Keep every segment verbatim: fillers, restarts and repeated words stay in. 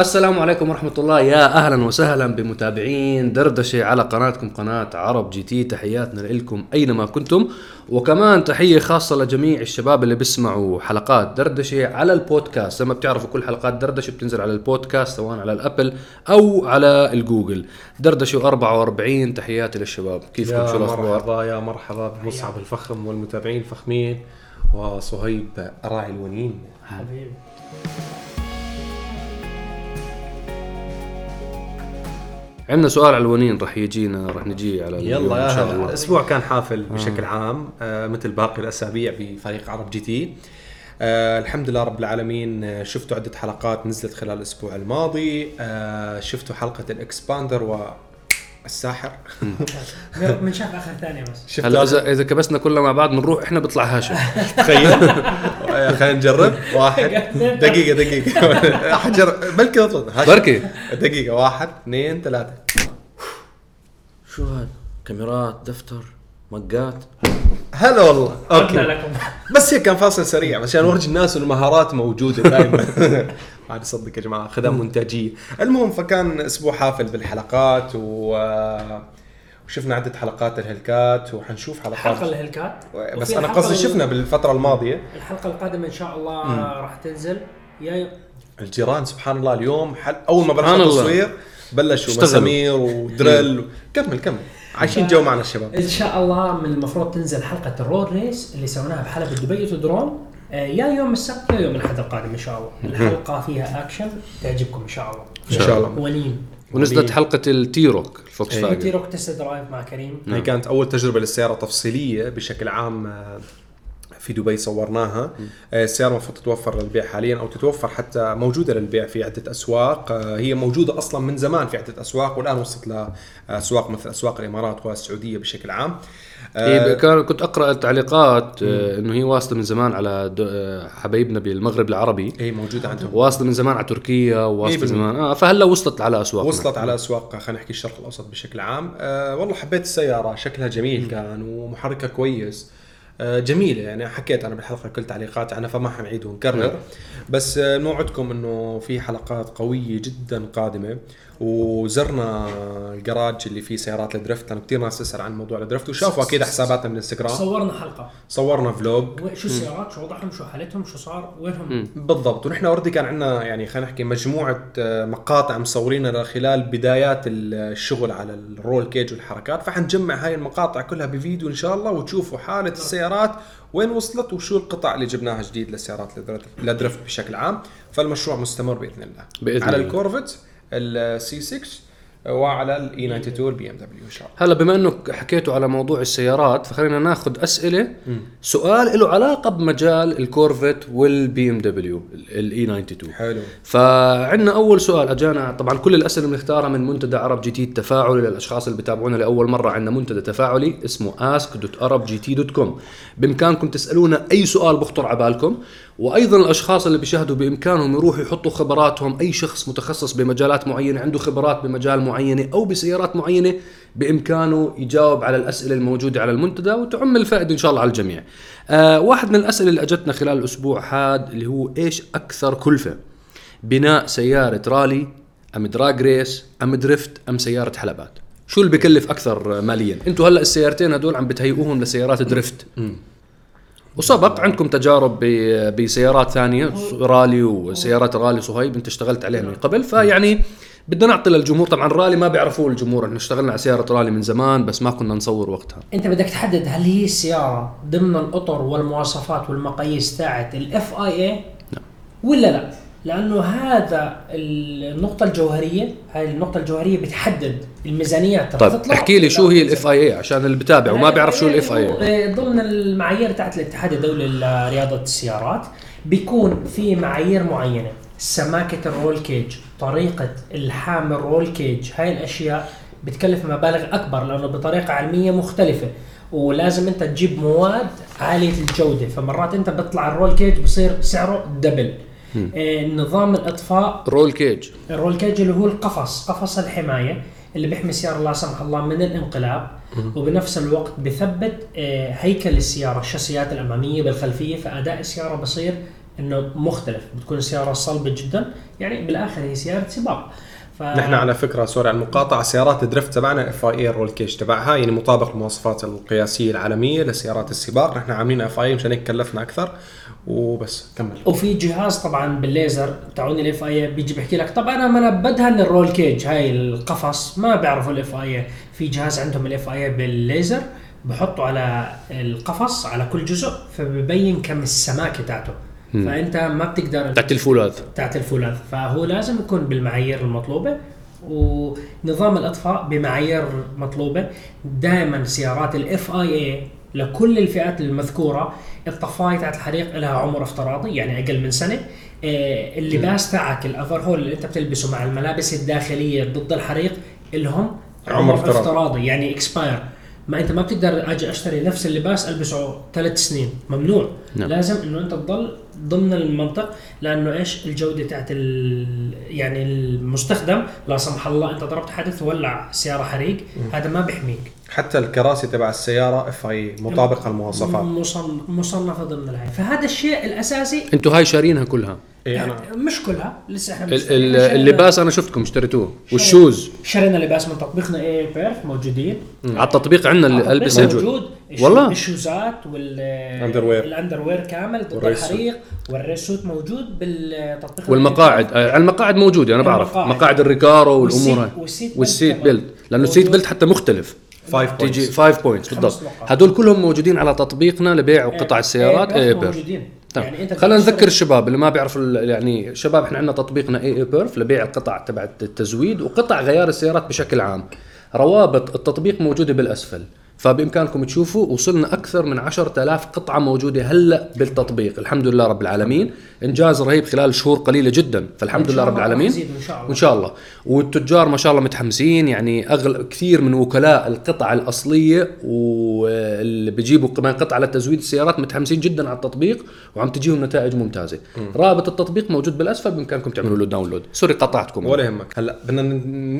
السلام عليكم ورحمة الله، يا أهلا وسهلا بمتابعين دردشة على قناتكم قناة عرب جي تي. تحياتنا لكم أينما كنتم، وكمان تحية خاصة لجميع الشباب اللي بيسمعوا حلقات دردشة على البودكاست. زي ما بتعرفوا كل حلقات دردشة بتنزل على البودكاست، سواء على الأبل أو على الجوجل. دردشة أربعة وأربعين، تحياتي للشباب. كيفكم؟ شو الأخبار؟ يا مرحبا بمصعب الفخم والمتابعين الفخمين وصهيب راعي الونين حبيبي. عندنا سؤال على الونين رح يجينا، رح نجي على يلا إن شاء الله. الأسبوع كان حافل بشكل عام مثل باقي الأسابيع بفريق عرب جي تي. الحمد لله رب العالمين. شفتوا عدة حلقات نزلت خلال الأسبوع الماضي. شفتوا حلقة الإكسباندر والساحر من شاف آخر ثانية بس. هلا إذا كبسنا كلنا مع بعض بنروح إحنا بطلع هاشم. تخيل، خلينا نجرب. واحد دقيقة دقيقة حجر بلكي أطلع بركي. دقيقة، واحد اثنين ثلاثة. شو هاد؟ كاميرات، دفتر، مقات. هلا والله أوكي. بس هي كان فاصل سريع عشان أورجي الناس المهارات موجودة دائما. عاد أصدق يا جماعة، خدم منتاجية. المهم فكان أسبوع حافل بالحلقات و. وشفنا عدة حلقات الهلكات، وحنشوف حلقات حلقة الهلكات بس أنا قصدي شفنا بالفترة الماضية. الحلقة القادمة إن شاء الله مم. راح تنزل يا الجيران. سبحان الله اليوم حل... أول ما بدأنا التصوير بلشوا مسامير ودريل. كمل كمل، عايشين جو معنا الشباب. إن شاء الله من المفروض تنزل حلقة الرود ريس اللي سويناها بحلبة دبي ودرون، يا يوم السبت يا يوم الأحد القادم إن شاء الله. الحلقة فيها أكشن تعجبكم إن شاء الله. إن شاء الله ولين. ونزلت حلقة التيروك فولكسفاجن. التيروك تست درايف مع كريم. هي كانت أول تجربة للسيارة تفصيلية بشكل عام في دبي، صورناها. السيارة المفروض تتوفر للبيع حاليا، أو تتوفر حتى موجودة للبيع في عدة أسواق. هي موجودة أصلا من زمان في عدة أسواق، والآن وصلت لأسواق مثل أسواق الإمارات والسعودية بشكل عام. إيه كنت أقرأ التعليقات إنه هي واصلة من زمان على حبايبنا بالمغرب العربي. إيه موجودة عندهم، واصلة من زمان على تركيا، وواصلة إيه زمان. آه فهلا وصلت على أسواق، وصلت على أسواق خلينا نحكي الشرق الأوسط بشكل عام. آه والله حبيت السيارة، شكلها جميل كان، ومحركها كويس، جميلة. يعني حكيت أنا بالحلقة كل تعليقات عنها فما حنعيد ونكرر، بس نوعدكم إنه في حلقات قوية جدا قادمة. وزرنا الجراج اللي فيه سيارات الدريفت، لأنه كتير ناس تسأل عن موضوع الدريفت، وشافوا أكيد حساباتنا من إنستغرام. صورنا حلقة، صورنا فلوج، شو السيارات، شو وضعهم، شو حالتهم، شو صار وينهم بالضبط. ونحن أوردي كان عنا يعني خلينا نحكي مجموعة مقاطع مصورينها خلال بدايات الشغل على الرول كيج والحركات، فحنجمع هاي المقاطع كلها بفيديو إن شاء الله، وتشوفوا حالة السيارات وين وصلت، وشو القطع اللي جبناها جديد للسيارات الدريفت بشكل عام. فالمشروع مستمر بإذن الله، بإذن على الكورفت السي ستة وعلى الإي اثنين وتسعين البي ام دبليو ان شاء الله. هلا بما انه حكيتوا على موضوع السيارات، فخلينا ناخذ اسئله. م. سؤال له علاقه بمجال الكورفيت والبي ام دبليو الاي اثنين وتسعين. حلو. فعندنا اول سؤال اجانا، طبعا كل الاسئله بنختارها من منتدى عرب جي تي التفاعلي للاشخاص اللي بتابعونا لاول مره. عندنا منتدى تفاعلي اسمه ask دوت arab g t دوت com، بامكانكم تسالونا اي سؤال بخطر على بالكم، وايضا الاشخاص اللي بيشاهدوا بامكانهم يروحوا يحطوا خبراتهم. اي شخص متخصص بمجالات معينه، عنده خبرات بمجال معينه او بسيارات معينه، بامكانه يجاوب على الاسئله الموجوده على المنتدى، وتعم الفائده ان شاء الله على الجميع. آه واحد من الاسئله اللي اجتنا خلال الاسبوع هذا اللي هو ايش اكثر كلفه، بناء سياره رالي ام دراج ريس ام دريفت ام سياره حلبات؟ شو اللي بكلف اكثر ماليا؟ انتم هلا السيارتين هذول عم بتهيئوهم لسيارات دريفت، وسبق عندكم تجارب بسيارات ثانية رالي وسيارات رالي. صهيب انت اشتغلت عليها من قبل، فيعني بدنا نعطي للجمهور. طبعا الرالي ما بيعرفوه الجمهور، احنا اشتغلنا على سيارة رالي من زمان بس ما كنا نصور وقتها. انت بدك تحدد هل هي السيارة ضمن الأطر والمواصفات والمقاييس تاعت ال إف آي إيه ولا لا، لأنه هذا النقطة الجوهرية. هاي النقطة الجوهرية بتحدد الميزانية. طيب احكي لي شو هي ال إف آي إيه عشان اللي بتابع وما بيعرف شو ال إف آي إيه. ضمن المعايير تاعت الاتحاد الدولي لرياضة السيارات بيكون في معايير معينة، سماكة الرول كيج، طريقة الحام الرول كيج. هاي الأشياء بتكلف مبالغ أكبر لأنه بطريقة علمية مختلفة، ولازم أنت تجيب مواد عالية الجودة، فمرات أنت بتطلع الرول كيج بصير سعره دبل. نظام الإطفاء رول كيج، الرول كيج اللي هو القفص، قفص الحماية اللي بيحمي السيارة لا سمح الله من الانقلاب، وبنفس الوقت بثبت هيكل السيارة، الشاسيات الأمامية بالخلفية، فأداء السيارة بصير إنه مختلف، بتكون السيارة صلبة جدا يعني بالاخر هي سياره سباق. ف... نحن على فكره سوري على المقاطعه، سيارات الدريفت تبعنا اف اي الرول كيش تبعها يعني مطابق للمواصفات القياسيه العالميه لسيارات السباق، نحن عاملين اف اي مشان هيك كلفنا اكثر وبس. كمل. وفي جهاز طبعا بالليزر تعاون الاف اي بيجي بحكي لك طب انا ما نبدها للرول كيج هاي القفص، ما بيعرفوا الاف اي، في جهاز عندهم الاف اي بالليزر بحطوا على القفص على كل جزء فبيبين كم السماكه تاعته، فانت ما بتقدر تعت الفولاذ تعت الفولاذ فهو لازم يكون بالمعايير المطلوبه، ونظام الاطفاء بمعايير مطلوبه. دائما سيارات الاف اي اي لكل الفئات المذكوره الطفايه تاعت الحريق لها عمر افتراضي يعني اقل من سنه، اللباس تاعك الافرهول اللي انت بتلبسه مع الملابس الداخليه ضد الحريق لهم عمر افتراضي, افتراضي. يعني اكسباير، ما انت ما بتقدر اجي اشتري نفس اللباس البسه ثلاث سنين ممنوع. نعم. لازم انه انت تضل ضمن المنطق، لانه ايش الجوده تاعت يعني المستخدم، لا سمح الله انت ضربت حادث ولع سياره حريق، هذا ما بيحميك. حتى الكراسي تبع السياره اف اي مطابقه للمواصفات، مصنفه ضمن الهاي. فهذا الشيء الاساسي. انتوا هاي شارينها كلها؟ إيه أنا. مش كلها لسه، احنا اللباس انا شفتكم اشتريتوه، والشوز شرينا لباس من تطبيقنا اي بيرف موجودين على التطبيق عندنا، البس موجود والله، الشوزات والاندروير كامل ضد الحريق، والريسوت موجود بالتطبيق، والمقاعد على المقاعد موجوده انا بعرف مقاعد الريكارو والامور، والسيت بيلت لانه السيت بيلت حتى مختلف خمسة بوينتس بالضبط، هذول كلهم موجودين على تطبيقنا لبيع قطع السيارات اي بيرف. يعني خلينا نذكر الشباب اللي ما بيعرفوا، يعني شباب احنا عندنا تطبيقنا اي بيرف لبيع القطع تبع التزويد وقطع غيار السيارات بشكل عام. روابط التطبيق موجوده بالاسفل، فبامكانكم تشوفوا وصلنا اكثر من عشرة آلاف قطعه موجوده هلا بالتطبيق، الحمد لله رب العالمين، انجاز رهيب خلال شهور قليله جدا، فالحمد لله رب العالمين ان شاء الله. وان شاء الله والتجار ما شاء الله متحمسين، يعني اغلب كثير من وكلاء القطع الاصليه واللي بيجيبوا كمان قطع لتزويد السيارات متحمسين جدا على التطبيق وعم تجيهم نتائج ممتازه. م. رابط التطبيق موجود بالاسفل، بامكانكم تعملوا له داونلود. سوري قطعتكم ولا يهمك. هلا بدنا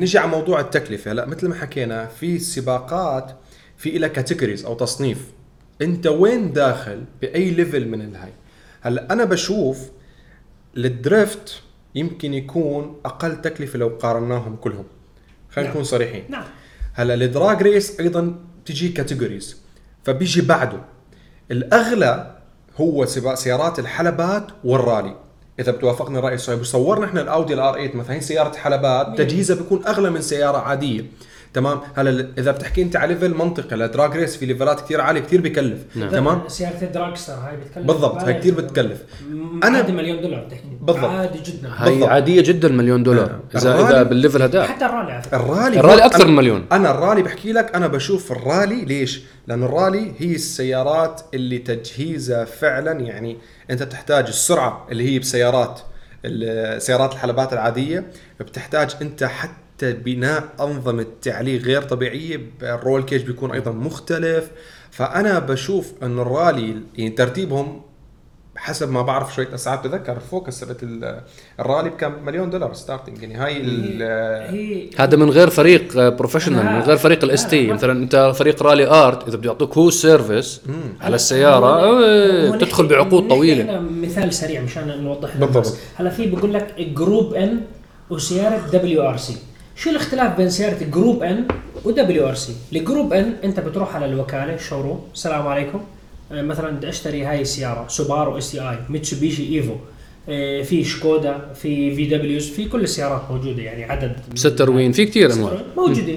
نجي على موضوع التكلفه. هلا مثل ما حكينا في السباقات في إلى كاتيجوريز أو تصنيف، أنت وين داخل بأي ليفل من الهاي. هلأ أنا بشوف للدريفت يمكن يكون أقل تكلفة لو قارناهم كلهم، خلينا نكون صريحين. نعم. هلأ للدراج ريس أيضا تجي كاتيجوريز، فبيجي بعده الأغلى هو سيارات الحلبات والرالي، إذا بتوافقني الرأي الصحيح. وصورنا إحنا الأودي آر إيت مثلا سيارة حلبات تجهيزها بيكون أغلى من سيارة عادية، تمام. هلا اذا بتحكي انت على ليفل منطقه لدراج ريس في ليفلات كثير عاليه كثير بكلف. نعم. تمام. سياره الدراجستر هاي بتكلف بالضبط، هاي كثير بتكلف انا مليون دولار بتحكي بالضبط، عادي جدا هاي عاديه جدا مليون دولار. آه. اذا اذا بالليفل هذا حتى الرالي الرالي, الرالي اكثر من مليون. انا الرالي بحكي لك انا بشوف الرالي، ليش؟ لانه الرالي هي السيارات اللي تجهيزها فعلا، يعني انت بتحتاج السرعه اللي هي بسيارات سيارات الحلبات العاديه، بتحتاج انت حتى بناء أنظمة تعليق غير طبيعية، الرول كيج بيكون أيضا مختلف. فأنا بشوف أن الرالي يعني ترتيبهم حسب ما بعرف شوية أسعار، تذكر فوكس سبت الرالي بكم مليون دولار ستارتنج، يعني هاي هذا من غير فريق بروفيشنال، من غير فريق الاستي. مثلا أنت فريق رالي آرت إذا بدي أعطوك هو سيرفيس على السيارة تدخل بعقود طويلة. مثال سريع مشان نوضح للناس. هلا في بقول لك جروب إن وسيارة دبليو آر سي، شو الاختلاف بين سيارة جروب إن و دبليو آر سي؟ الجروب إن انت بتروح على الوكالة شوروم، السلام عليكم مثلا بدي اشتري هاي السيارة سوبارو إس تي آي ميتسوبيشي إيفو، في شكودا، في في دبليوز، في كل السيارات موجودة، يعني عدد ستروين في كتير انواع موجودة.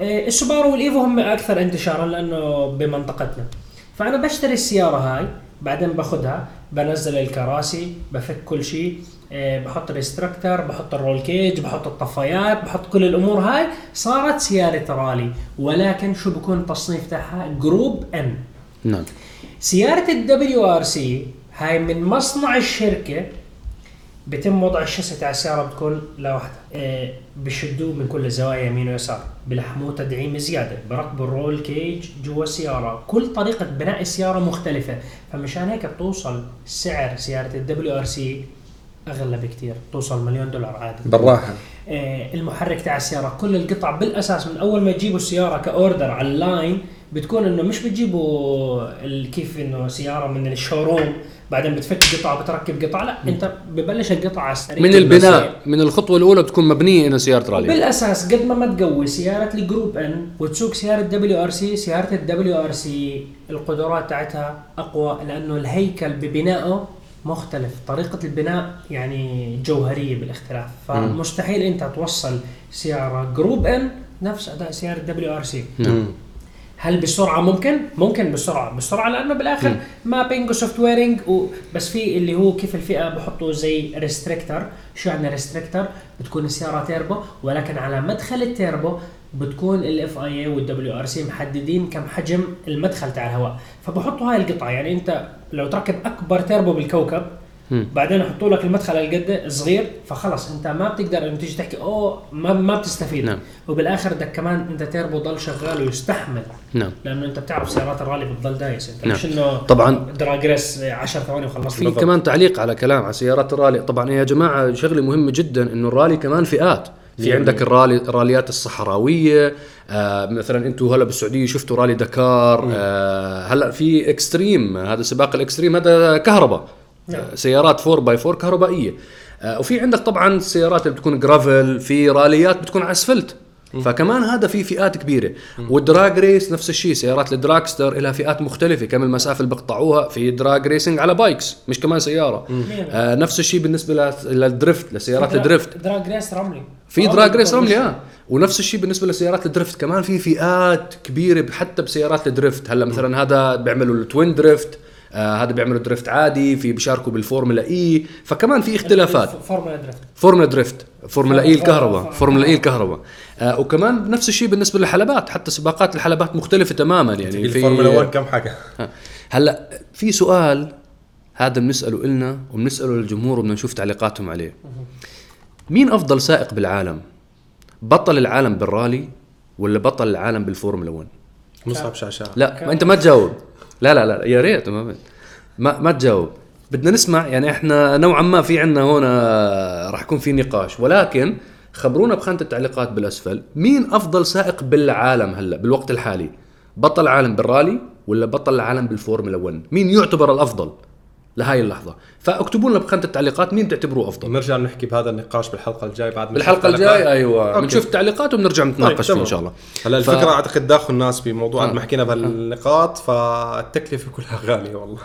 السوبارو والإيفو هم اكثر انتشارا لانه بمنطقتنا. فانا بشتري السيارة هاي، بعدين باخدها بنزل الكراسي، بفك كل شيء، بحط الريستركتر، بحط الرول كيج، بحط الطفايات، بحط كل الامور هاي، صارت سياره رالي، ولكن شو بكون التصنيف تاعها؟ جروب ان. نعم. سياره الدبليو ار سي هاي من مصنع الشركه بتم وضع الشاسه تاع السياره، بتكون لوحدها، بشدوه من كل الزوايا يمين ويسار، بلحموه تدعيم زياده، بركبوا الرول كيج جوا السياره، كل طريقه بناء السياره مختلفه، فمشان هيك بتوصل سعر سياره الدبليو ار سي اغلى بكتير، توصل مليون دولار عادي بالراحه. آه المحرك تاع السياره كل القطع بالاساس من اول ما تجيبوا السياره كاوردر على اللاين، بتكون انه مش بتجيبوا كيف انه سياره من الشوروم بعدين بتفك قطعه بتركب قطعه، لا انت ببلش القطعه على السريع من البناء، من الخطوه الاولى بتكون مبنيه انه سياره رالي. بالاساس قد ما ما تقوي سياره الجروب ان وتسوق سياره دبليو ار سي، سياره الدبليو ار سي القدرات تاعتها اقوى، لانه الهيكل ببنائه مختلف، طريقه البناء يعني جوهريه بالاختلاف، فمستحيل انت توصل سياره جروب ان نفس اداء سياره دبليو ار سي. هل بسرعه؟ ممكن ممكن بسرعه بسرعه لانه بالاخر مابينج وسوفت ويرنج و... بس في اللي هو كيف الفئه بحطوا زي ريستريكتور. شو يعني ريستريكتور؟ بتكون السياره تيربو، ولكن على مدخل التيربو بتكون الاف اي اي والدبليو ار سي محددين كم حجم المدخل تاع الهواء، فبحطوا هاي القطعه. يعني انت لو تركب اكبر تيربو بالكوكب بعدين يحطوا لك المدخل القد صغير، فخلص انت ما بتقدر انت تيجي تحكي اوه ما ما بتستفيد. نعم. وبالاخر ده كمان انت تيربو ضل شغال ويستحمل. نعم. لانه انت بتعرف سيارات الرالي بتضل دايس، انت مش انه طبعا دراجريس عشر ثواني وخلصت. في بالضبط. كمان تعليق على كلام على سيارات الرالي. طبعا يا جماعه شغله مهمه جدا انه الرالي كمان فئات، في عندك الرالي الراليات الصحراويه، آه مثلا انتم هلا بالسعوديه شفتوا رالي دكار، آه هلا في اكستريم، هذا سباق الاكستريم هذا كهرباء، سيارات فور باي فور كهربائيه، آه وفي عندك طبعا سيارات اللي بتكون جرافل، في راليات بتكون على اسفلت، فكمان هذا في فئات كبيره. والدراج ريس نفس الشيء، سيارات الدراجستر لها فئات مختلفه، كم المسافه اللي بقطعوها، في دراج ريسنج على بايكس مش كمان سياره. آه نفس الشيء بالنسبه للدريفت، لسيارات الدريفت دراج ريس رملي، في دراج ريس رملي اه ونفس الشيء بالنسبه لسيارات الدريفت كمان في فئات كبيره حتى بسيارات الدريفت. هلا مثلا هذا بيعملوا التوين دريفت، آه هذا بيعملوا دريفت عادي، في بيشاركوا بالفورمولا اي، فكمان في اختلافات. فورمولا دريفت فورمولا دريفت فورمولا اي الكهرباء فورمولا اي الكهرباء آه وكمان نفس الشيء بالنسبه للحلبات، حتى سباقات الحلبات مختلفه تماما. يعني في فورمولا واحد كم حاجه. هلا في سؤال هذا بنساله إلنا وبنساله للجمهور وبدنا نشوف تعليقاتهم عليه. مين افضل سائق بالعالم؟ بطل العالم بالرالي ولا بطل العالم بالفورمولا واحد؟ مصعب شعشاع. لا ما انت ما تجاوب، لا لا لا يا ريت ما ما تجاوب، بدنا نسمع. يعني احنا نوعا ما في عندنا هون راح يكون في نقاش، ولكن خبرونا بخانة التعليقات بالأسفل مين أفضل سائق بالعالم هلا بالوقت الحالي، بطل العالم بالرالي ولا بطل العالم بالفورمولا واحد؟ مين يعتبر الأفضل لهاي اللحظة؟ فاكتبوا لنا بخانة التعليقات مين تعتبروه أفضل، ونرجع نحكي بهذا النقاش بالحلقة الجاي. بعد بالحلقة الجاي أيوة بنشوف التعليقات وبنرجع نتناقش فيه إن شاء الله. هلا الفكرة ف... أعتقد داخل الناس بموضوع ما حكينا بهالنقاط، فالتكلفة كلها غالية والله.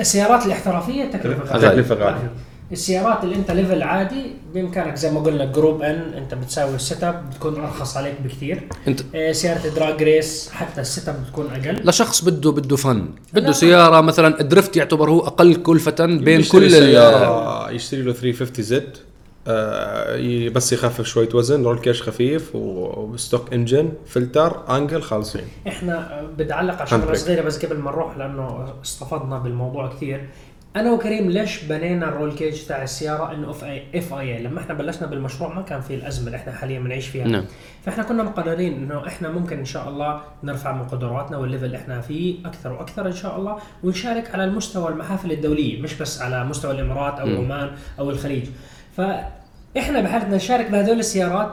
السيارات الاحترافية تكلفة غالية، السيارات اللي انت ليفل عادي بامكانك زي ما قلنا جروب ان انت بتساوي السيت اب بتكون ارخص عليك بكثير. اه سياره دراج ريس حتى السيت اب بتكون اقل لشخص بده بده فن، بده سياره مثلا الدريفت يعتبر هو اقل كلفه بين كل السياره، يشتري له ثري فيفتي زد آه بس يخفف شويه وزن، رول كاش خفيف وستوك انجن فلتر انجل خالصين. احنا بتعلق على شغله صغيره بس قبل ما نروح لانه استفدنا بالموضوع كثير انا وكريم. ليش بنينا الرول كيج تاع السياره انه اف اي اف اي لما احنا بلشنا بالمشروع ما كان في الازمه اللي احنا حاليا بنعيش فيها. نعم. فاحنا كنا مقررين انه احنا ممكن ان شاء الله نرفع من قدراتنا والليفل اللي احنا فيه اكثر واكثر ان شاء الله، ونشارك على المستوى المحافل الدوليه مش بس على مستوى الامارات او عمان او الخليج. فاحنا بحالتنا نشارك بهذول السيارات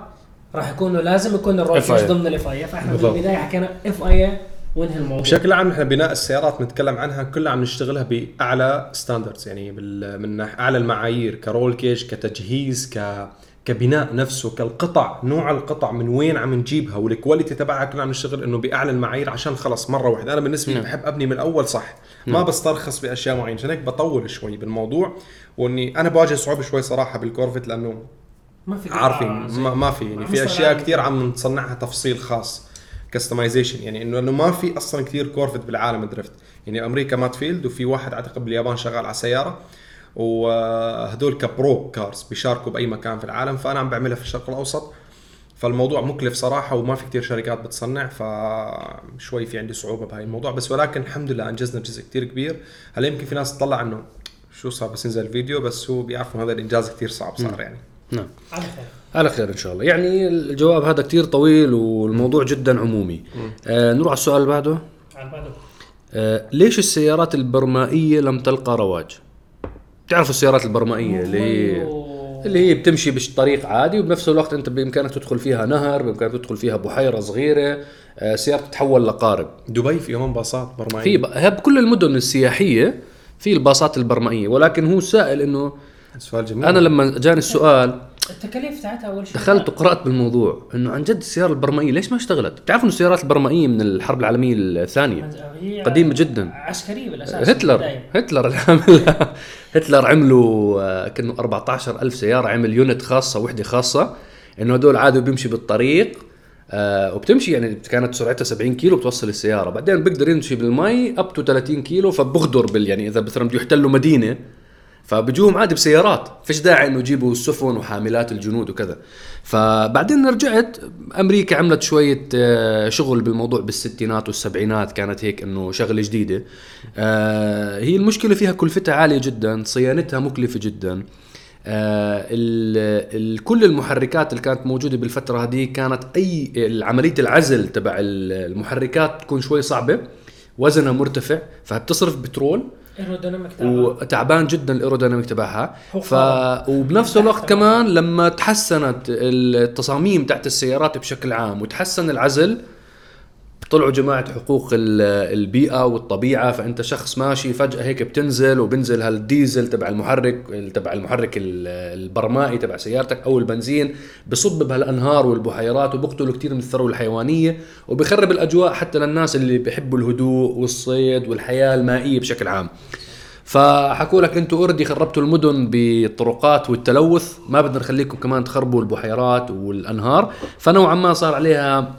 راح يكونوا لازم يكون الرول كيج ضمن الاف اي. فاحنا في البدايه حكينا اف اي وانهي الموضوع. بشكل عام احنا بناء السيارات نتكلم عنها كلها عم نشتغلها باعلى ستاندردز، يعني من اعلى المعايير كرول كيج كتجهيز ك كبناء نفسه كالقطع، نوع القطع من وين عم نجيبها والكواليتي تبعها كلنا عم نشتغل انه باعلى المعايير عشان خلص مره واحده. انا بالنسبه لي بحب ابني من الاول صح، ما بسترخص باشياء معينه، عشان هيك بطول شوي بالموضوع. واني انا بواجه صعوبه شوي صراحه بالكورفيت لانه ما في عارفين ما, ما في يعني في اشياء كثير عم نصنعها تفصيل خاص كاستمايزيشن، يعني انه انه ما في اصلا كثير كورفت بالعالم دريفت. يعني امريكا ماتفيلد وفي واحد اعتقد باليابان شغال على سياره، وهدول كبرو كارز بيشاركوا باي مكان في العالم، فانا عم بعملها في الشرق الاوسط. فالموضوع مكلف صراحه وما في كثير شركات بتصنع، فشوي في عندي صعوبه بهاي الموضوع. بس ولكن الحمد لله انجزنا جزء كثير كبير. هلا يمكن في ناس تطلع انه شو صار بس ينزل الفيديو، بس هو بيعرفوا هذا الانجاز كثير صعب صار. يعني نعم على خير على خير ان شاء الله. يعني الجواب هذا كتير طويل والموضوع جدا عمومي. آه نروح على السؤال اللي بعده. على بعده. آه ليش السيارات البرمائيه لم تلقى رواج؟ بتعرفوا السيارات البرمائيه اللي هي اللي هي بتمشي بالطريق عادي وبنفس الوقت انت بامكانك تدخل فيها نهر، بامكانك تدخل فيها بحيره صغيره، آه سياره تتحول لقارب. دبي في يومين باصات برمائيه في ب... بكل المدن السياحيه في الباصات البرمائيه. ولكن هو سائل انه سؤال جميل. انا لما جاني السؤال التكاليف تاعتها اول شيء دخلت وقرات بالموضوع انه عن جد السياره البرمائيه ليش ما اشتغلت؟ بتعرفوا انه السيارات البرمائيه من الحرب العالميه الثانيه قديمه جدا عسكرية بالاساس. هتلر هتلر اللي عملها هتلر عملوا كانه أربعة عشر ألف سياره، عمل يونت خاصه وحده خاصه انه هذول عادوا بيمشي بالطريق آه وبتمشي، يعني كانت سرعتها سبعين كيلو بتوصل السياره، بعدين بيقدر يمشي بالمي اب تو ثلاثين كيلو، فبغدر بال يعني اذا مثلا بده يحتلوا مدينه فبيجوهم عادي بسيارات، فيش داعي انه يجيبوا السفن وحاملات الجنود وكذا. فبعدين رجعت امريكا عملت شويه آه شغل بالموضوع بالستينات والسبعينات، كانت هيك انه شغله جديده. آه هي المشكله فيها كلفتها عاليه جدا، صيانتها مكلفه جدا. آه كل المحركات اللي كانت موجودة بالفترة هذه كانت أي عملية العزل تبع المحركات تكون شوي صعبة، وزنها مرتفع، فبتصرف بترول وتعبان جدا الايروديناميك تبعها. ف... وبنفس الوقت كمان لما تحسنت التصاميم تحت السيارات بشكل عام وتحسن العزل، طلعوا جماعة حقوق البيئة والطبيعة، فأنت شخص ماشي فجأة هيك بتنزل وبنزل هالديزل تبع المحرك تبع المحرك البرمائي تبع سيارتك أو البنزين، بصب بهالأنهار والبحيرات وبقتلوا كتير من الثروة الحيوانية، وبيخرب الأجواء حتى للناس اللي بيحبوا الهدوء والصيد والحياة المائية بشكل عام. فحكوا لك أنتوا أردي خربتوا المدن بالطرقات والتلوث، ما بدنا نخليكم كمان تخربوا البحيرات والأنهار. فنوعا ما صار عليها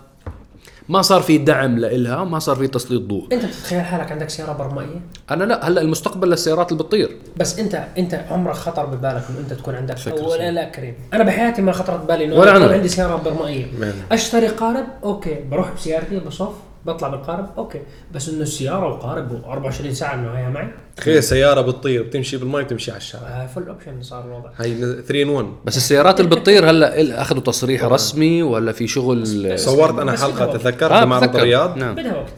ما صار في دعم لإلها، ما صار في تسليط ضوء. انت بتتخيل حالك عندك سياره برمائيه؟ انا لا، هلا المستقبل للسيارات اللي بتطير. بس انت انت عمرك خطر ببالك انه انت تكون عندك ولا لا كريم؟ انا بحياتي ما خطرت بالي انه انا يكون عندي سياره برمائيه. اشتري قارب اوكي، بروح بسيارتي بصف بطلع بالقارب اوكي، بس انه السياره وقارب أربعة وعشرين ساعة انه هي معي. تخيل سياره بتطير بتمشي بالماء بتمشي على الشارع، آه فل اوبشن صار الوضع. هاي ثلاثة إن واحد. بس السيارات اللي بتطير هلا اخذوا تصريح رسمي ولا في شغل؟ صورت انا حلقه تذكرت آه مع الرياض. نعم. بدها وقت.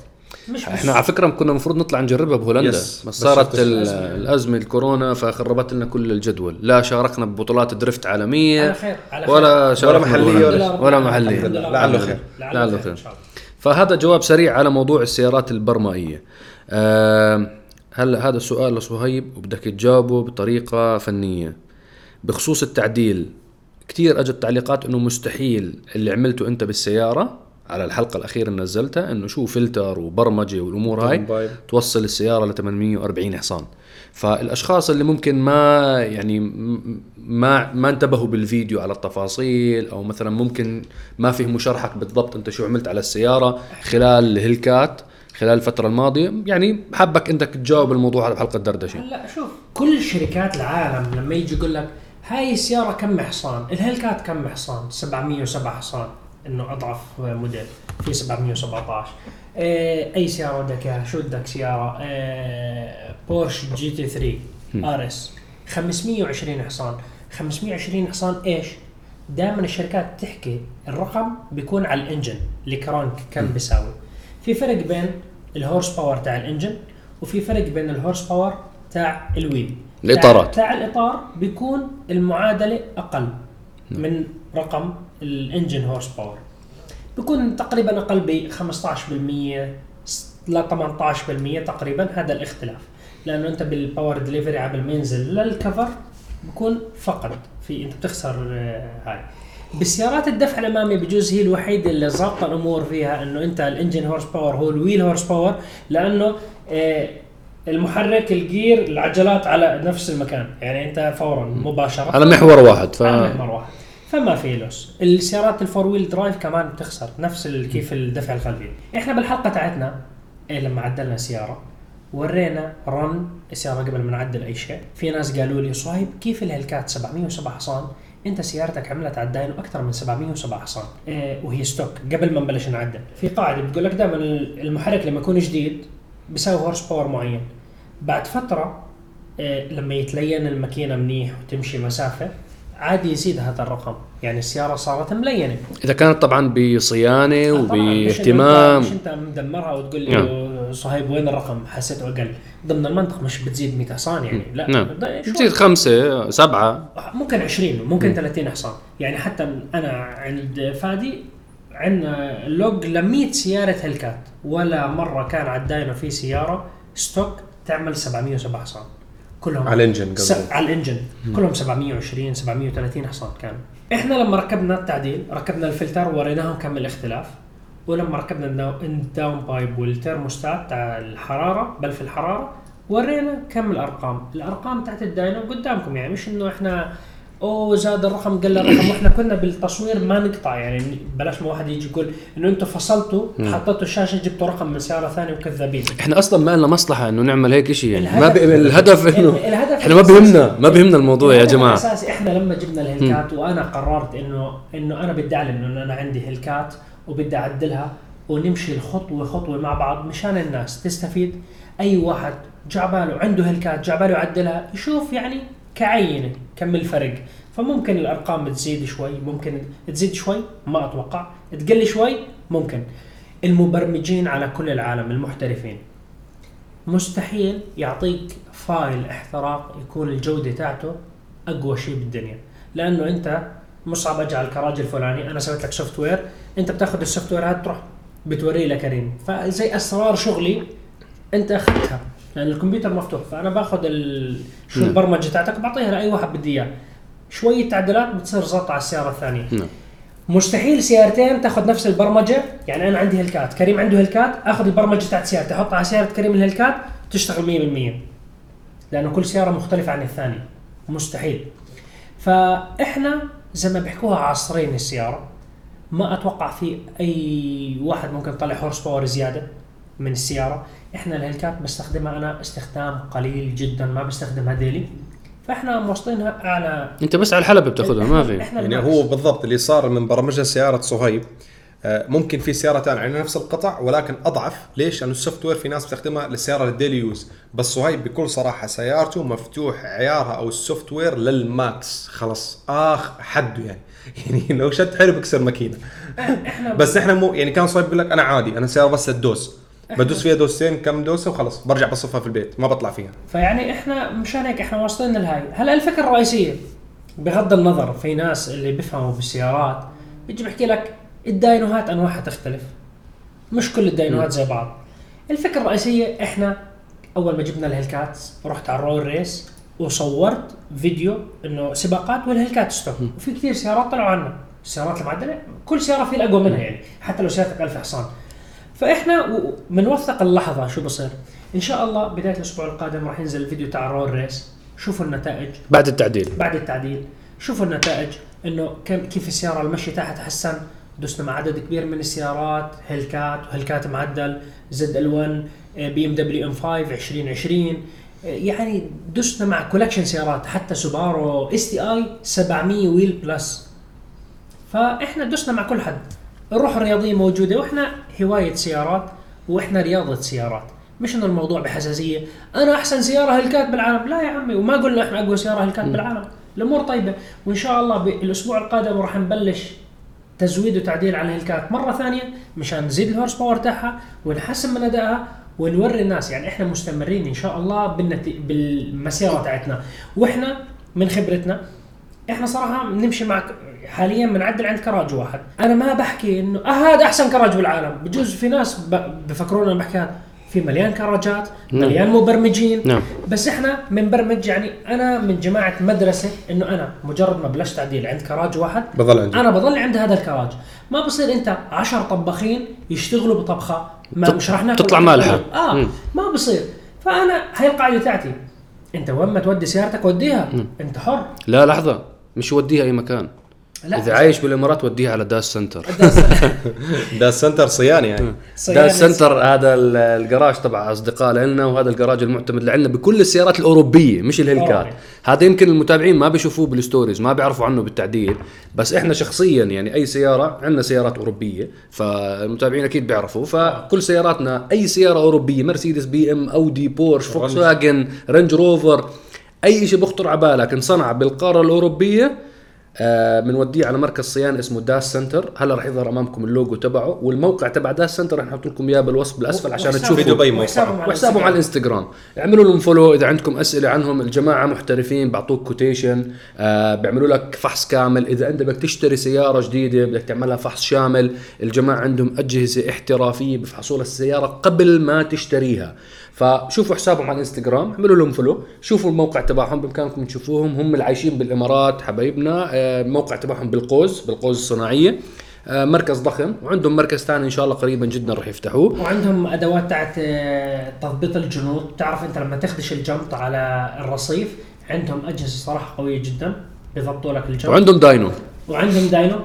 مش احنا على فكره كنا المفروض نطلع نجربها بهولندا، بس صارت الازمه الكورونا فخربت لنا كل الجدول، لا شاركنا ببطولات درفت عالميه على خير. على خير. ولا ولا محليه ولا, ولا محليه لعله خير لعله خير. فهذا جواب سريع على موضوع السيارات البرمائية. أه هلا هذا السؤال لصهيب وبدك تجاوبه بطريقة فنية بخصوص التعديل. كتير أجت تعليقات إنه مستحيل اللي عملته أنت بالسيارة على الحلقة الأخيرة اللي نزلتها إنه شو فلتر وبرمجة والأمور هاي توصل السيارة ل ثمانمية وأربعين حصان. فالأشخاص اللي ممكن ما يعني ما ما انتبهوا بالفيديو على التفاصيل، أو مثلا ممكن ما فهموا شرحك بالضبط أنت شو عملت على السيارة خلال الهلكات خلال الفترة الماضية، يعني حابك أنت تجاوب الموضوع على حلقة دردشة. هلا شوف، كل شركات العالم لما يجي يقول لك هاي السيارة كم حصان، الهلكات كم حصان، سبعمية وسبعة حصان إنه أضعف موديل في سبعمية وسبعة عشر. أي سيارة بدك إياها؟ شو بدك سيارة؟ بورش جي تي ثري آر إس خمسمية وعشرين حصان. خمسمية وعشرين حصان إيش؟ دائما الشركات تحكي الرقم بيكون على الإنجن الكرانك كم بيساوي. في فرق بين الهورس باور تاع الإنجن وفي فرق بين الهورس باور تاع الويل الإطارات. تاع الإطار بيكون المعادلة أقل من رقم الانجن هورس باور، بيكون تقريبا اقل ب خمستعش بالمية لا ثمنتعش بالمية تقريبا. هذا الاختلاف لانه انت بالباور ديليفري على المنزل للكفر بيكون فقط في انت بتخسر هاي. بالسيارات الدفع الامامي بجوز هي الوحيده اللي ضابطه الامور فيها انه انت الانجن هورس باور هو الويل هورس باور، لانه المحرك الجير العجلات على نفس المكان، يعني انت فورا مباشره على محور واحد ف... على محور واحد فما في لوس. السيارات الفور ويل درايف كمان بتخسر نفس كيف الدفع الخلفي. احنا بالحلقه تاعتنا إيه لما عدلنا سياره ورينا رن السياره قبل ما نعدل اي شيء. في ناس قالوا لي صاحب كيف الهلكات سبعمية وسبعة حصان انت سيارتك عملت على الداينو اكثر من سبعمية وسبعة حصان إيه وهي ستوك قبل ما نبلش نعدل. في قاعده بتقول لك دائما المحرك لما يكون جديد بيساوي هورس باور معين، بعد فتره إيه لما يتلين الماكينه منيح وتمشي مسافه عادي يزيد هذا الرقم، يعني السيارة صارت مليانة إذا كانت طبعاً بصيانة آه وباهتمام. مش أنت مدمرها وتقول لي نعم. صهيب وين الرقم حسيته أقل؟ ضمن المنطق مش بتزيد مئة حصان يعني لا نعم. بتزيد خمسة سبعة ممكن عشرين وممكن م. ثلاثين حصان. يعني حتى أنا عند فادي عندنا لوج لمية سيارة هلكات، ولا مرة كان عدينا في سيارة ستوك تعمل سبعمية وسبعة حصان كلهم على الانجن س... على الانجن كلهم سبعمية وعشرين سبعمية وثلاثين حصان كانوا. احنا لما ركبنا التعديل ركبنا الفلتر وريناهم كم الاختلاف، ولما ركبنا الداون بايب والترموستات تاع الحراره بل في الحراره ورينا كم الارقام. الارقام تاعت الداينو قدامكم، يعني مش انه احنا او زاد الرقم قل الرقم، واحنا كنا بالتصوير ما نقطع، يعني بلاش ما واحد يجي يقول انه انتم فصلتوا حطيتوا الشاشه جبتوا رقم من سياره ثانيه وكذابين. احنا اصلا ما لنا مصلحه انه نعمل هيك شيء، يعني ما الهدف انه احنا ما بهمنا ما بهمنا الموضوع يا جماعه اساسي. احنا لما جبنا الهلكات وانا قررت انه انه انا بدي اعلن انه انا عندي هلكات وبدي اعدلها ونمشي الخطوه خطوه مع بعض مشان الناس تستفيد. اي واحد جعباله عنده هلكات جعباله يعدلها يشوف يعني كعينه كم الفرق، فممكن الارقام بتزيد شوي ممكن تزيد شوي ما اتوقع تقل شوي ممكن. المبرمجين على كل العالم المحترفين مستحيل يعطيك فايل احتراق يكون الجوده تاعته اقوى شيء بالدنيا، لانه انت مصعب اجعل كراجل فلاني انا سويت لك سوفت وير، انت بتاخذ السوفت وير هاد تروح بتوريه لكريم، فزي اسرار شغلي انت اخذتها لأن الكمبيوتر مفتوح، فأنا باخذ شو البرمجة تاعتك بعطيها لأي واحد بدي إياه، شوية تعديلات بتصير زط على السيارة الثانية. مستحيل سيارتين تاخذ نفس البرمجة، يعني أنا عندي هلكات كريم عنده هلكات أخذ البرمجة تاعت سيارته أحطها على سيارة كريم الهلكات تشتغل مية بالمية، لأنه كل سيارة مختلفة عن الثانية مستحيل. فإحنا زي ما بيحكوها عصرين السيارة، ما أتوقع في أي واحد ممكن يطلع هورس باور زيادة من السيارة. احنا الهلكات بستخدمها انا استخدام قليل جدا، ما بستخدمها ديلي، فاحنا موصلينها على انت بس على الحلبة بتاخذها ما في، يعني هو بالضبط اللي صار من برمجها سيارة صهيب. ممكن في سيارتان على نفس القطع ولكن اضعف، ليش؟ لانه السوفت وير في ناس بتستخدمها للسيارة الديلي يوز، بس صهيب بكل صراحة سيارته مفتوح عيارها او السوفت وير للماكس خلص اخ حده، يعني يعني لو شد حلو بكسر ماكينة. بس احنا مو يعني كان صهيب يقول لك انا عادي انا سيارة بس الدوس بدوس فيها دوسين كم دوسه وخلص برجع بصفها في البيت ما بطلع فيها. فيعني احنا مشان هيك احنا واصلين لهاي. هلا الفكره الرئيسيه بغض النظر في ناس اللي بيفهموا بالسيارات بيجي بحكي لك الداينوهات انواعها تختلف، مش كل الداينوهات زي بعض. الفكره الرئيسيه احنا اول ما جبنا الهلكات رحت على الرول ريس وصورت فيديو انه سباقات والهلكات استوب، وفي كثير سيارات طلعوا عنا السيارات المعدله كل سياره فيها اقوى منها، يعني حتى لو سيارتك ألف حصان. فاحنا بنوثق اللحظه شو بصير ان شاء الله. بدايه الاسبوع القادم راح ينزل الفيديو تاع الرول ريس، شوفوا النتائج بعد التعديل بعد التعديل شوفوا النتائج انه كيف السياره المشي تحت حسن. دوسنا مع عدد كبير من السيارات هلكات وهلكات معدل زد ال1 بي ام دبليو ام خمسة عشرين عشرين، يعني دوسنا مع كولكشن سيارات حتى سوبارو اس تي اي سبعمية ويل بلس، فاحنا دوسنا مع كل حد. الروح الرياضية موجودة، وإحنا هواية سيارات وإحنا رياضة سيارات، مش إنه الموضوع بحساسية أنا أحسن سيارة هلكات بالعالم، لا يا عمي، وما قلنا إحنا أقوى سيارة هلكات م. بالعالم. الأمور طيبة، وإن شاء الله بالأسبوع القادم راح نبلش تزويد وتعديل على الهلكات مرة ثانية مشان نزيد الهورس باور تاعها ونحسن من أدائها ونوري الناس، يعني إحنا مستمرين إن شاء الله بالنت... بالمسيرة تاعتنا. وإحنا من خبرتنا إحنا صراحة نمشي مع حاليا بنعدل عند كراج واحد. انا ما بحكي انه هذا احسن كراج بالعالم، بجوز في ناس بفكرون انا بحكي في مليان كراجات مليان مبرمجين نعم. بس احنا بنبرمج، يعني انا من جماعه مدرسه انه انا مجرد ما بلشت تعديل عند كراج واحد بضل عندي. انا بضل عند هذا الكراج، ما بصير انت عشر طباخين يشتغلوا بطبخه ما مش رح ناكل تطلع مالحه اه مم. ما بصير. فانا هاي القاعده تاعتي، انت وين ما تودي سيارتك وديها مم. انت حر. لا لحظه، مش وديها اي مكان، إذا عايش بالإمارات وديها على داس سنتر. داس سنتر صياني، يعني داس سنتر هذا الجراج تبع أصدقاء لنا، وهذا الجراج المعتمد لنا بكل السيارات الأوروبية مش الهلكات. هذا يمكن المتابعين ما بيشوفوه بالستوريز ما بيعرفوا عنه بالتعديل، بس إحنا شخصيا يعني أي سيارة عندنا سيارات أوروبية، فالمتابعين أكيد بيعرفوا، فكل سياراتنا أي سيارة أوروبية مرسيدس بي إم أودي بورش فولكسواجن رينج روفر أي شيء بخطر عبالك انصنع بالقارة الأوروبية بنوديه آه على مركز صيانه اسمه داس سنتر. هلا راح يظهر امامكم اللوجو تبعه والموقع تبع داس سنتر، راح نحط لكم اياه بالوصف بالاسفل عشان تشوفوا، وحسابهم على الانستغرام اعملوا لهم فولو اذا عندكم اسئله عنهم. الجماعه محترفين، بعطوك كوتيشن آه بيعملوا لك فحص كامل. اذا انت بدك تشتري سياره جديده بدك تعملها فحص شامل، الجماعه عندهم اجهزه احترافيه بفحصوا للسياره قبل ما تشتريها، فشوفوا حسابهم على الانستغرام، اعملوا لهم فولو، شوفوا الموقع تبعهم، بامكانكم تشوفوهم، هم اللي عايشين بالامارات حبايبنا. الموقع تبعهم بالقوس، بالقوس الصناعيه، مركز ضخم، وعندهم مركز ثاني ان شاء الله قريبا جدا راح يفتحوه، وعندهم ادوات تاعت تضبيط الجنوط. تعرف انت لما تخدش الجمط على الرصيف عندهم اجهزه صراحه قويه جدا بيضبطوا لك الجمط، وعندهم داينو وعندهم داينو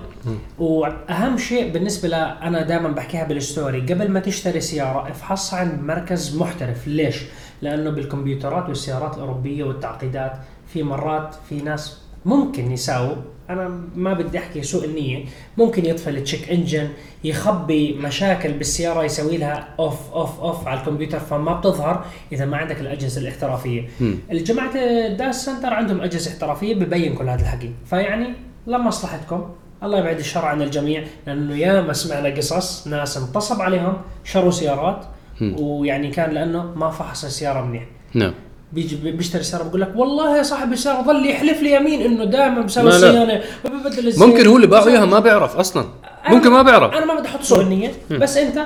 واهم شيء بالنسبه لي انا دائما بحكيها بالستوري، قبل ما تشتري سياره افحصها عند مركز محترف. ليش؟ لانه بالكمبيوترات والسيارات الاوروبيه والتعقيدات في مرات في ناس ممكن يساووا، انا ما بدي احكي سوء النيه، ممكن يطفي التشيك انجن، يخبي مشاكل بالسياره، يسوي لها اوف اوف اوف على الكمبيوتر، فما بتظهر اذا ما عندك الاجهزه الاحترافيه. الجماعه داس سنتر عندهم اجهزه احترافيه ببين كل هذا الحكي، فيعني لمصلحتكم، الله يبعد الشر عن الجميع، لانه يا ما سمعنا قصص ناس انتصب عليهم شروا سيارات م. ويعني كان لانه ما فحص السياره منيح. نعم بيجي بيشتري سياره بقول لك والله يا صاحب السياره ظل يحلف لي يمين انه دائما مسوي صيانه وببدل الزيت. ممكن هو اللي باعه اياها ما بيعرف اصلا، ممكن ما بيعرف. انا ما بدي احط سوء النيه، بس انت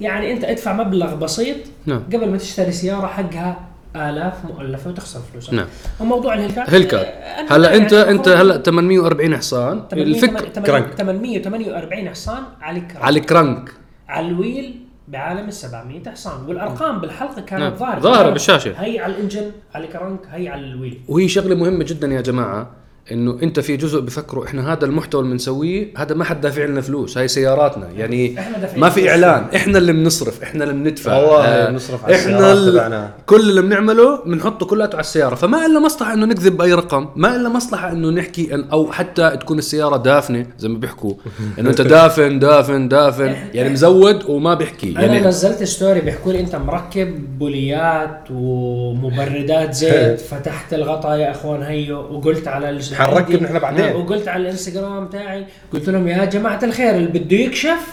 يعني انت ادفع مبلغ بسيط نعم. قبل ما تشتري سياره حقها آلاف مؤلفة وتخسر فلوسك. نعم. وموضوع الهلكات. هلكات. أه هلا يعني انت انت هلا ثمانمية وأربعين حصان. الفكر كرنك. ثمانمية وثمانية وأربعين حصان على كرنك. على كرنك. على الويل بعالم ال سبعمية حصان، والارقام م. بالحلقه كانت ظاهرة. ظاهرة بالشاشة. هي على الانجن، على كرنك، هي على الويل. وهي شغلة مهمة جدا يا جماعة، انه انت في جزء بفكروا احنا هذا المحتوى اللي بنسويه هذا ما حد دافع لنا فلوس، هاي سياراتنا يعني ما في اعلان، احنا اللي بنصرف، احنا اللي بندفع، آه بنصرف على احنا ال... كل اللي بنعمله بنحطه كله على السياره، فما الا مصلحه انه نكذب باي رقم، ما الا مصلحه انه نحكي أن او حتى تكون السياره دافنه زي ما بيحكوا انه انت دافن دافن دافن يعني مزود وما بيحكي. يعني انا نزلت ستوري بيحكوا لي انت مركب بوليات ومبردات زيت، فتحت الغطاء يا اخوان هيو وقلت على حنركب نحن بعدين، وقلت على الانستغرام تاعي قلت لهم يا جماعه الخير اللي بده يكشف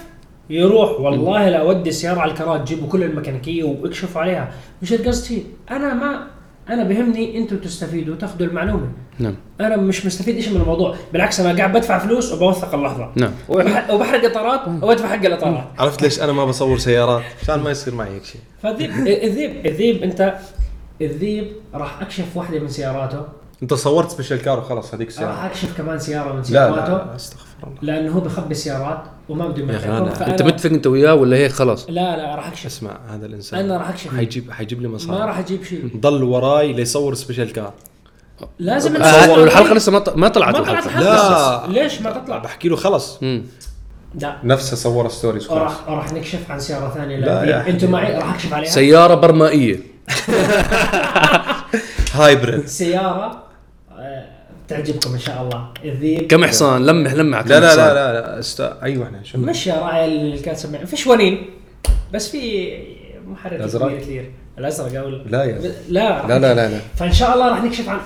يروح والله لا اودي السياره على الكراج، جيبوا كل الميكانيكيه واكشفوا عليها، مش القصد فيه انا ما انا بهمني انتم تستفيدوا وتاخذوا المعلومه. نعم. انا مش مستفيد شيء من الموضوع، بالعكس انا قاعد بدفع فلوس وبوثق اللحظه. نعم. وبحرق اطارات وادفع حق الاطارات. عرفت ليش انا ما بصور سيارات؟ عشان ما يصير معي هيك شيء. فالذيب الذيب الذيب انت الذيب راح اكشف واحده من سياراته، انت صورت سبيشال كار وخلاص هذيك السياره، راح اكشف كمان سياره من سياراته. لا, لا استغفر الله، لانه هو بخبي سيارات وما بده يمحيهم. انت متفق انت وياه ولا هي خلاص؟ لا لا راح اكشف. اسمع هذا الانسان انا راح اكشف، حيجيب حيجيب لي مصاري، ما راح اجيب شيء، ضل وراي ليصور سبيشال كار. لازم نصور. الحلقه لسه ما ما طلعت الحلقه. لا ليش ما تطلع؟ بحكي له خلاص امم لا نفسها صور ستوريز خلاص. راح نكشف عن سياره ثانيه. لا انتم معي راح اكشف عليها، سياره برمائيه هايبرد، سياره تعجبكم ان شاء الله. الذيب كم حصان؟ لمح لمح. لا لا لا لا است... ايوه احنا شو مش راعي الكاسب، ما فيش ونين بس في محرك كثير الازرق او لا يا. لا لا لا لا, لا. فان شاء الله راح نكشف عن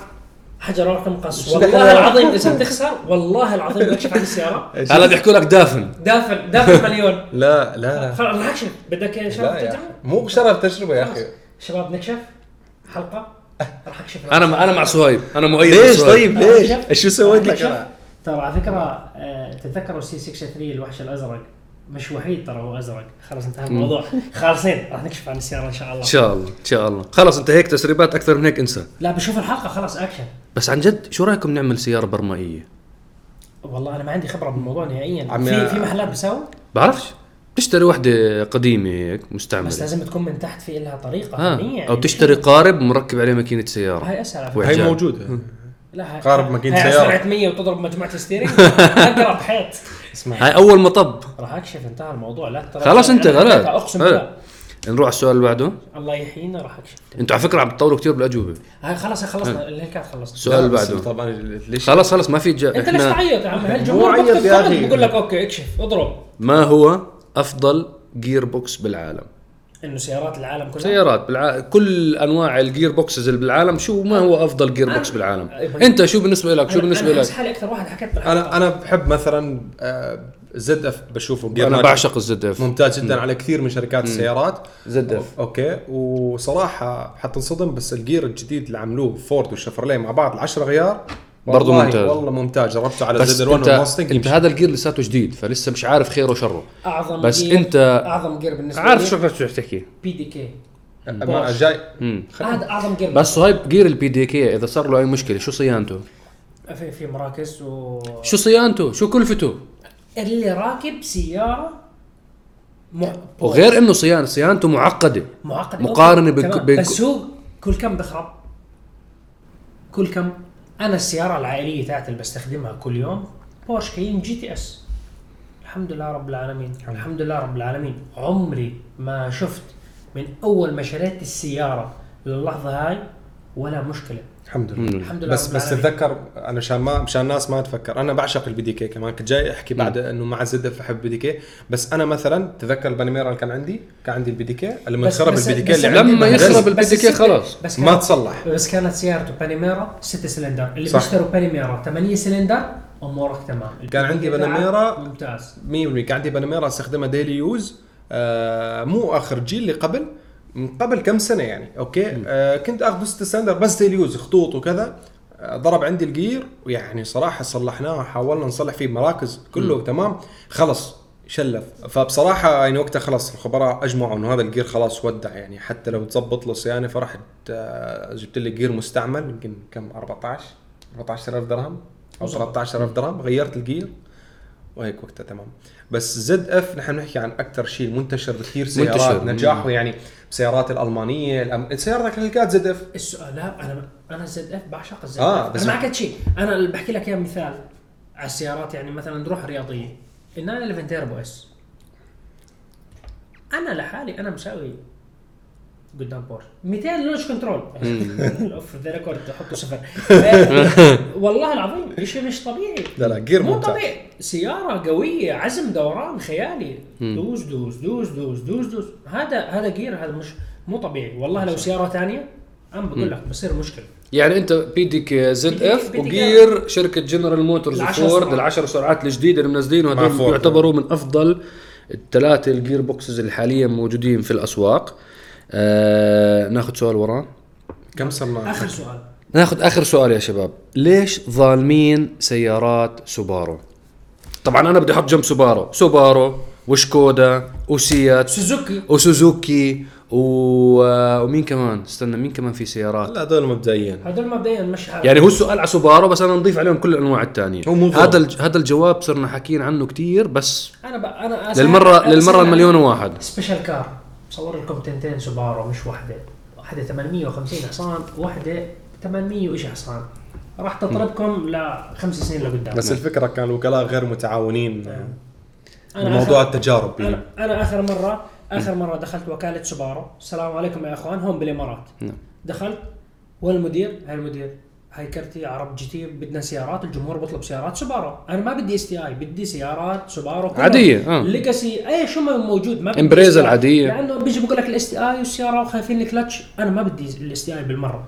حجر رقم قص والله العظيم. اذا بتخسر والله العظيم بكشف عن السياره. هلا بيحكوا لك دافن دافن دافن مليون. لا لا خلاص راح اكشف. بدك شرف تجربه؟ مو شرف تجربه يا اخي. شباب نكشف حلقه راح اكشف. انا مع انا مع صهيب، انا مؤيد. ليش طيب ليش؟ ايش سويت لك انا؟ ترى على فكره تتذكروا سي ثلاثة وستين الوحش الازرق مش وحيد، ترى هو ازرق. خلص انتهى الموضوع، خالصين راح نكشف عن السياره ان شاء الله. ان شاء الله ان شاء الله. خلص انت هيك تسريبات اكثر من هيك انسى. لا بشوف الحلقه خلاص اكشن. بس عن جد شو رايكم نعمل سياره برمائيه؟ والله انا ما عندي خبره بالموضوع نهائيا. في في محلات بسوي بعرفش، تشتري واحدة قديمة هيك مستعملة، بس لازم تكون من تحت في لها طريقة فنية يعني. أو تشتري قارب مركب عليه ماكينة سيارة. هاي أسهل، هاي موجودة. لا هاي قارب ماكينة سيارة سرعة مية وتضرب مجموعة الستيرنج أقرب حيط. هاي أول مطب راح أكشف. انتهى الموضوع. لا خلاص انت غلط. أقسم بالله نروح على السؤال اللي بعده. الله يحيينا راح اكشف. انتوا على فكره عم تطولوا كثير بالاجوبه. هاي خلص خلصنا اللي كانت خلصنا. السؤال اللي بعده. طبعا خلص خلص ما في جا. انت ليش تعيط يا عم؟ هالجمهور بقول لك اوكي اكشف اضرب. ما هو افضل جير بوكس بالعالم؟ انه سيارات العالم كلها، سيارات بالع... كل انواع الجير بوكسز اللي بالعالم. شو ما هو افضل جير بوكس بالعالم؟ انت شو بالنسبه لك؟ شو بالنسبه لك؟ انا اكثر واحد حكيت بالعالم. انا انا بحب مثلا زد اف، بشوفه انا بعشق الزد اف، ممتاز جدا م. على كثير من شركات م. السيارات زد اف. اوكي وصراحه حتنصدم بس الجير الجديد اللي عملوه فورد والشفرليه مع بعض العشرة غيار برضه ممتاز والله ممتاز. جربته على زد الوان والماستنج. انت هذا الجير لساته جديد فلسه مش عارف خيره وشره. اعظم بس جير. انت اعظم جير بالنسبه لي عارف شو بدك تحكي؟ بي دي كي. ما جاي هذا اعظم جير. بس هاي جير البي دي كي اذا صار له اي مشكله شو صيانته؟ في في مراكز و شو صيانته؟ شو كلفته؟ اللي راكب سياره م... وغير انه صيانه صيانته معقده معقده مقارنه بك... بك... بس هو كل كم بخرب كل كم. انا السياره العائليه تاعتي اللي بستخدمها كل يوم بورش كاين جي تي اس، الحمد لله رب العالمين الحمد لله رب العالمين. عمري ما شفت من اول ما شريت السياره للحظه هاي ولا مشكله، الحمد لله الحمد لله. بس بس تذكر انا مشان ما مشان الناس ما تفكر، انا بعشق البي دي كي كمان، كنت جاي احكي بعد انه مع زد احب بي دي كي، بس انا مثلا تذكر البانيميرا كان عندي كان عندي البي دي كي لما خرب البي دي كي اللي عندي لما يخرب البي دي كي خلاص ما تصلح. بس كانت سيارته بانيميرا ستة سلندر، اللي بيشتروا بانيميرا ثمانية سلندر امورك تمام. كان عندي بانيميرا ممتاز ميمري، كان عندي بانيميرا استخدمها ديلي يوز، آه مو اخر جيل اللي قبل من قبل كم سنه يعني اوكي. آه كنت اخذ ستة سلندر بس ديليوز خطوط وكذا، آه ضرب عندي الجير ويعني صراحه صلحناه، حاولنا نصلح فيه مراكز كله مم. تمام خلص شلف. فبصراحه يعني وقتها خلاص الخبراء اجمعوا انه هذا الجير خلاص ودع يعني، حتى لو تزبط له صيانه. فرحت آه جبت لي جير مستعمل يمكن كم أربعة عشر ألف درهم او ثلاثة عشر ألف درهم، غيرت الجير وهيك وقتها تمام. بس زد اف نحن نحكي عن اكثر شيء منتشر بكثير سيارات نجاحه يعني بسيارات الالمانيه الأم... سيارتك هلكات زد اف. السؤال لا انا انا زد اف بعشق الزد اف. آه انا ما حكيت شيء، انا اللي بحكي لك اياه مثال على السيارات يعني مثلا نروح رياضيه الناين إليفن تيربو اس، انا لحالي انا مساوي قدام بورش مئتين لونش كنترول اوف ذا ريكورد حطوا صفر والله العظيم ايش مش طبيعي. لا لا غير مو طبيعي، سياره قويه عزم دوران خيالي دوز دوز دوز دوز دوز دوز. هذا هذا غير هذا مش مو طبيعي والله. لو سياره ثانيه انا بقول لك بصير مشكله. يعني انت بي دي كي زد اف وغير شركه جنرال موتورز وفورد العشر سرعات الجديده اللي منزلينه، هذول يعتبروا من افضل الثلاثه الجير بوكسز اللي حاليا موجودين في الاسواق. آه، ناخذ سؤال وراه كم صرنا اخر سؤال، ناخذ اخر سؤال يا شباب. ليش ظالمين سيارات سوبارو؟ طبعا انا بدي احط جنب سوبارو سوبارو وشكودا وسيات سوزوكي وسوزوكي و... ومين كمان استنى مين كمان في سيارات. لا هذول مبدئيا هذول مبدئيا مش عارف. يعني هو السؤال على سوبارو بس انا نضيف عليهم كل الانواع الثانيه. هذا الج... هذا الجواب صرنا حكين عنه كتير بس انا ب... انا للمره أنا للمره المليون واحد. سبيشال كار صور لكم تنتين سوبارو مش واحدة، واحدة ثمانمية وخمسين حصان واحدة ثمانمية وإيش حصان، راح تطربكم لخمس سنين لقدام. بس الفكرة كان الوكلاء غير متعاونين موضوع التجارب. أنا, أنا آخر مرة آخر مرة دخلت وكالة سوبارو، السلام عليكم يا أخوان هم بالإمارات، دخلت والمدير هاي المدير هاي كرتي عرب جي تي بدنا سيارات، الجمهور بطلب سيارات سوبارو، انا ما بدي اس تي اي بدي سيارات سوبارو عاديه آه. ليجاسي اي شو ما موجود ما امبريزا العاديه، لانه بيجي بقول لك الاس تي اي والسياره وخايفين الكلتش، انا ما بدي الاس تي اي بالمره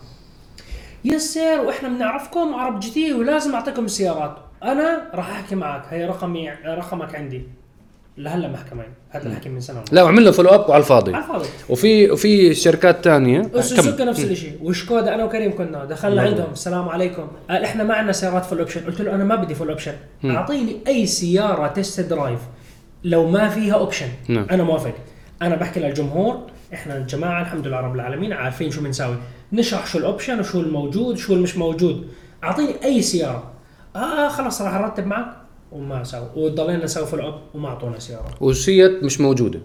يا سير، واحنا بنعرفكم عرب جي تي ولازم اعطيكم السيارات، انا راح احكي معك هي رقمي رقمك عندي لهلا محكمين. هذا الحكي من سنه لا وعملنا فولو اب وعلى الفاضي على الفاضي. وفي وفي شركات ثانيه سوزوكي نفس الشيء وشكودا، انا وكريم كنا دخلنا مم. عندهم السلام عليكم قال احنا ما عندنا سيارات فول اوبشن، قلت له انا ما بدي فول اوبشن، اعطيني اي سياره تست درايف لو ما فيها اوبشن مم. انا موافق. انا بحكي للجمهور احنا الجماعه الحمد لله رب العالمين عارفين شو بنساوي، نشرح شو الاوبشن وشو الموجود شو المش موجود، اعطيني اي سياره اه خلاص راح ارتب معك وما سووا، وضلينا نسوي في الأب وما أعطونا سيارة. وسيت مش موجودة،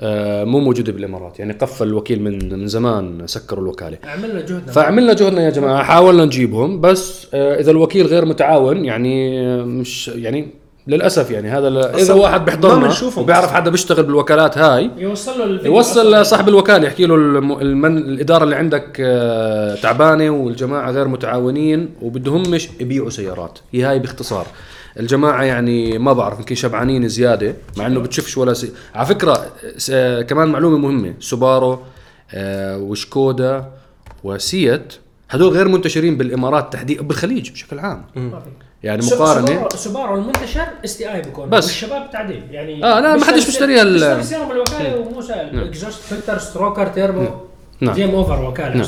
آه مو موجودة بالإمارات، يعني قفل الوكيل من من زمان سكروا الوكالة. عملنا جهدنا. فعملنا جهدنا يا جماعة، حاولنا نجيبهم بس آه إذا الوكيل غير متعاون يعني مش يعني للأسف يعني هذا إذا واحد بيحضرنا وبيعرف حدا بيشتغل بالوكالات هاي يوصل يوصل لصاحب الوكالة يحكي له المن الإدارة اللي عندك آه تعبانة والجماعة غير متعاونين وبدهم مش يبيعوا سيارات، هي هاي باختصار. الجماعة يعني ما بعرف يمكن شبعانين زيادة مع إنه بتشوفش ولا سي... على فكرة س... كمان معلومة مهمة سوبارو آه وشكودا وسيت هدول غير منتشرين بالإمارات تحديدا بالخليج بشكل عام م. يعني مقارنة سوبارو المنتشر اس تي اي بكون والشباب تعديل يعني اه لا ما حدش بيشتريها ال بيشتري بالوكالة ومو سهل اكزوست فلتر ستروكر تيربو جيم اوفر وكالة.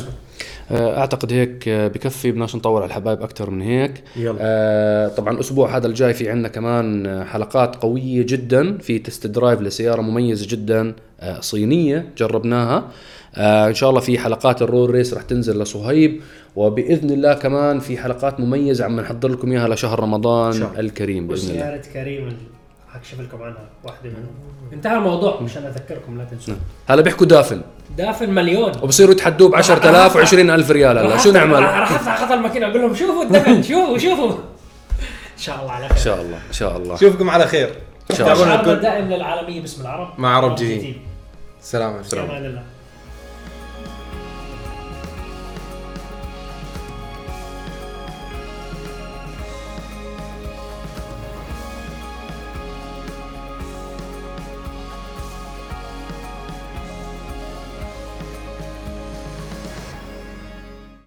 اعتقد هيك بكفي بدناش نطور على الحبايب اكثر من هيك. آه طبعا الاسبوع هذا الجاي في عندنا كمان حلقات قويه جدا في تست درايف لسياره مميزه جدا آه صينيه جربناها آه ان شاء الله في حلقات الرول ريس راح تنزل لصهيب، وباذن الله كمان في حلقات مميزه عم نحضر لكم اياها لشهر رمضان شهر. الكريم باذن الله. سياره كريم حكشف لكم عنها واحده منهم. انتهى الموضوع مشان اذكركم لا تنسوا. هلا بيحكوا دافن دافن مليون وبصيروا يتحدوا ب عشرة آلاف وعشرين ألف ريال. هلا شو نعمل؟ راح اخذ الماكينه اقول لهم شوفوا الدفن شوفوا شوفوا ان شاء الله على خير. ان شاء الله ان شاء الله نشوفكم على خير. تابعونا دائما للعالميه باسم العرب مع عرب جي تي. سلام عليكم.